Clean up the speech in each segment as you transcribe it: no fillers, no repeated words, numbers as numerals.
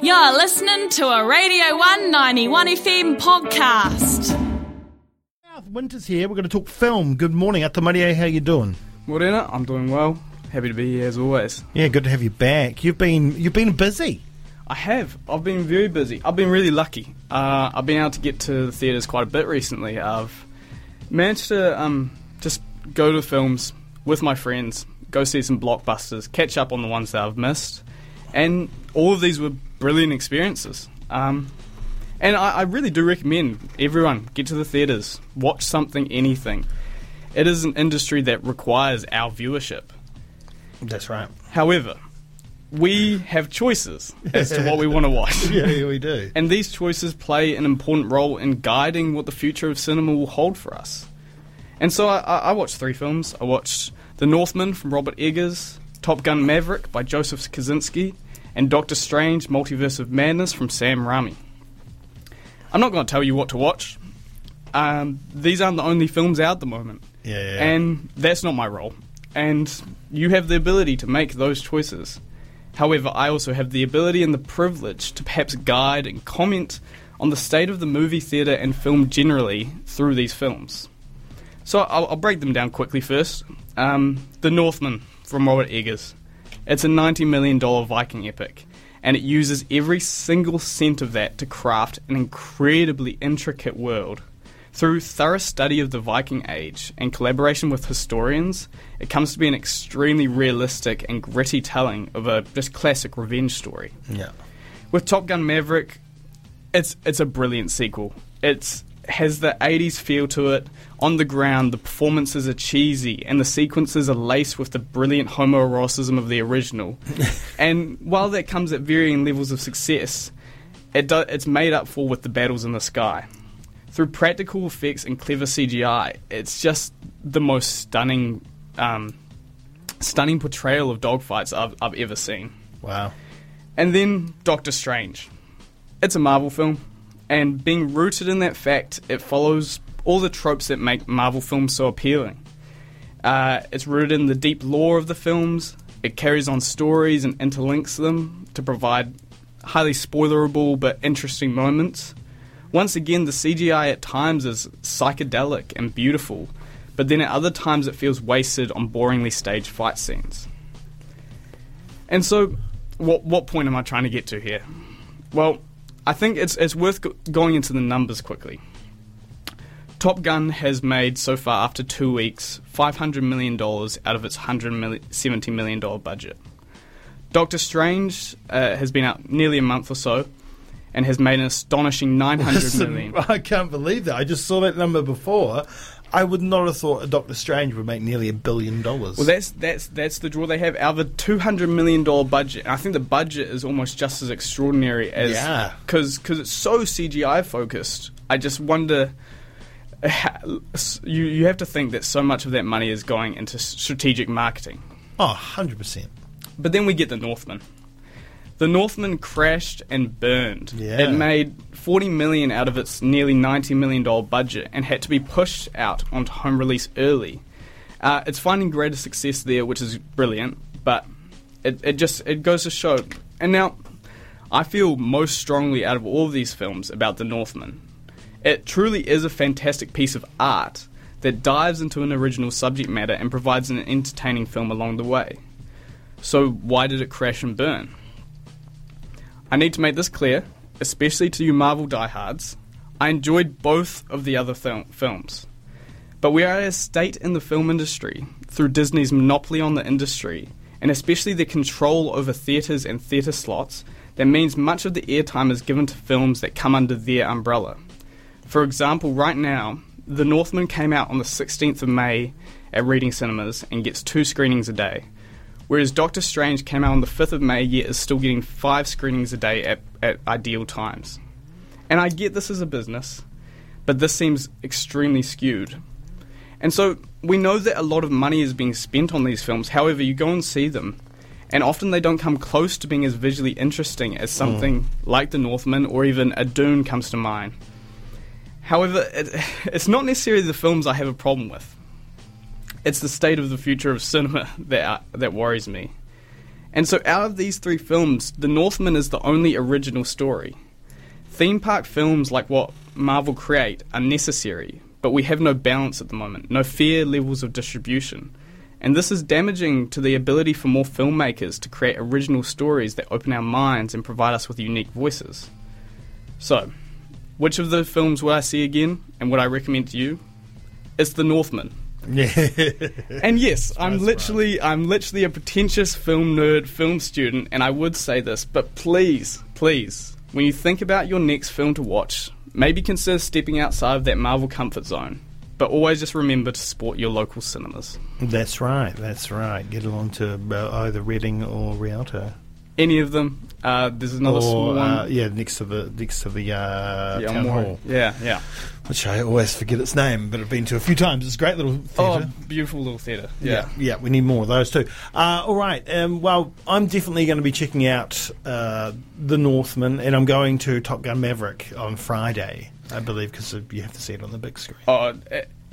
You're listening to a Radio 191 FM podcast. Winter's here. We're going to talk film. Good morning, Atamarie. How you doing? Morena, I'm doing well. Happy to be here as always. Yeah, good to have you back. You've been busy. I have. I've been very busy. I've been really lucky. I've been able to get to the theatres quite a bit recently. I've managed to just go to films with my friends, go see some blockbusters, catch up on the ones that I've missed, and all of these were brilliant experiences. And I really do recommend everyone get to the theatres, watch something, anything. It is an industry that requires our viewership. That's right. However, we have choices as to what we want to watch. Yeah, we do. And these choices play an important role in guiding what the future of cinema will hold for us. And so I watched three films. I watched The Northman from Robert Eggers, Top Gun Maverick by Joseph Kosinski, and Doctor Strange Multiverse of Madness from Sam Raimi. I'm not going to tell you what to watch. These aren't the only films out at the moment. Yeah. And that's not my role. And you have the ability to make those choices. However, I also have the ability and the privilege to perhaps guide and comment on the state of the movie theatre and film generally through these films. So I'll break them down quickly first. The Northman from Robert Eggers. It's a $90 million Viking epic, and it uses every single cent of that to craft an incredibly intricate world. Through thorough study of the Viking Age and collaboration with historians, it comes to be an extremely realistic and gritty telling of a just classic revenge story. Yeah. With Top Gun Maverick, it's a brilliant sequel. It has the 80s feel to it. On the ground, the performances are cheesy, and the sequences are laced with the brilliant homoeroticism of the original. And while that comes at varying levels of success, it's made up for with the battles in the sky. Through practical effects and clever CGI, it's just the most stunning portrayal of dogfights I've ever seen. Wow. And then Doctor Strange. It's a Marvel film, and being rooted in that fact, it follows all the tropes that make Marvel films so appealing. It's rooted in the deep lore of the films, it carries on stories and interlinks them to provide highly spoilerable but interesting moments. Once again, the CGI at times is psychedelic and beautiful, but then at other times it feels wasted on boringly staged fight scenes. And so, what point am I trying to get to here? Well, I think it's worth going into the numbers quickly. Top Gun has made, so far after 2 weeks, $500 million out of its $170 million budget. Doctor Strange has been out nearly a month or so, and has made an astonishing $900 million. I can't believe that. I just saw that number before. I would not have thought a Doctor Strange would make nearly $1 billion. Well, that's the draw they have out of a $200 million budget. And I think the budget is almost just as extraordinary as... Yeah. Because it's so CGI focused. I just wonder... You have to think that so much of that money is going into strategic marketing. Oh, 100%. But then we get The Northman. The Northman crashed and burned. Yeah. It made $40 million out of its nearly $90 million budget and had to be pushed out onto home release early. It's finding greater success there, which is brilliant, but it goes to show. And now, I feel most strongly out of all of these films about The Northman. It truly is a fantastic piece of art that dives into an original subject matter and provides an entertaining film along the way. So why did it crash and burn? I need to make this clear, especially to you Marvel diehards. I enjoyed both of the other films. But we are at a state in the film industry, through Disney's monopoly on the industry, and especially their control over theatres and theatre slots, that means much of the airtime is given to films that come under their umbrella. For example, right now, The Northman came out on the 16th of May at Reading Cinemas and gets 2 screenings a day, whereas Doctor Strange came out on the 5th of May yet is still getting 5 screenings a day at ideal times. And I get this is a business, but this seems extremely skewed. And so we know that a lot of money is being spent on these films, however you go and see them, and often they don't come close to being as visually interesting as something like The Northman or even a Dune comes to mind. However, it's not necessarily the films I have a problem with. It's the state of the future of cinema that worries me. And so out of these three films, The Northman is the only original story. Theme park films like what Marvel create are necessary, but we have no balance at the moment, no fair levels of distribution. And this is damaging to the ability for more filmmakers to create original stories that open our minds and provide us with unique voices. So, which of the films would I see again, and would I recommend to you? It's The Northman. Yeah. And yes, I'm literally a pretentious film nerd, film student, and I would say this, but please, please, when you think about your next film to watch, maybe consider stepping outside of that Marvel comfort zone. But always just remember to support your local cinemas. That's right, that's right. Get along to either Reading or Rialto. Any of them. There's another small one. Yeah, next to the town hall. Yeah, yeah. Which I always forget its name, but I've been to a few times. It's a great little theatre. Oh, beautiful little theatre. Yeah. Yeah, we need more of those too. All right. Well, I'm definitely going to be checking out The Northman, and I'm going to Top Gun Maverick on Friday, I believe, because you have to see it on the big screen. Oh,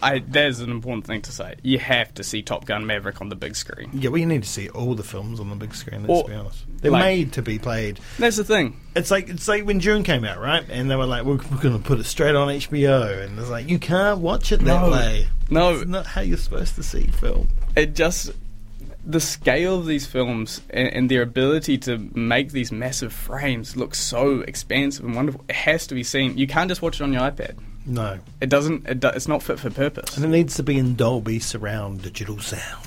that is an important thing to say. You have to see Top Gun Maverick on the big screen. Yeah, well, you need to see all the films on the big screen, let's be honest. They're made to be played. That's the thing. It's like when Dune came out, right? And they were like, we're going to put it straight on HBO. And it's like, you can't watch it that way. No. It's not how you're supposed to see film. It just... The scale of these films and their ability to make these massive frames look so expansive and wonderful, it has to be seen. You can't just watch it on your iPad. No. It doesn't. It's not fit for purpose. And it needs to be in Dolby surround digital sound.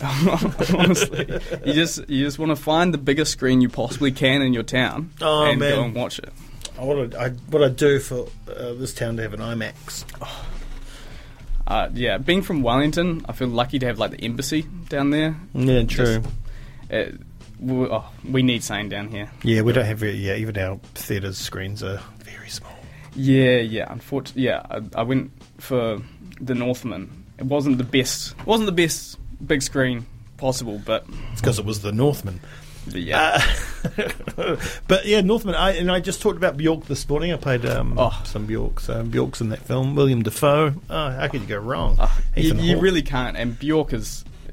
Honestly. You just want to find the biggest screen you possibly can in your town go and watch it. What I'd do for this town to have an IMAX. Oh. Being from Wellington, I feel lucky to have the embassy down there. Yeah, true. We need something down here. Yeah, we don't have very... Yeah, even our theatre screens are very small. Yeah, unfortunately. Yeah, I went for The Northman. It wasn't the best big screen possible, but... It's because it was The Northman. Yeah. But yeah, Northman. I just talked about Bjork this morning. I played some Bjork. So Bjork's in that film. William Dafoe. Oh, how could you go wrong? You really can't. And Bjork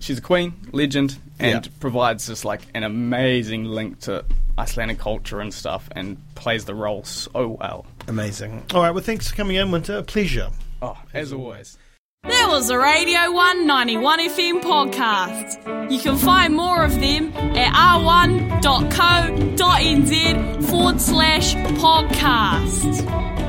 she's a queen, legend, and provides just an amazing link to Icelandic culture and stuff, and plays the role so well. Amazing. All right. Well, thanks for coming in, Winter. Pleasure. Oh, as always. That was the Radio 191 FM podcast. You can find more of them at r1.co.nz/podcast.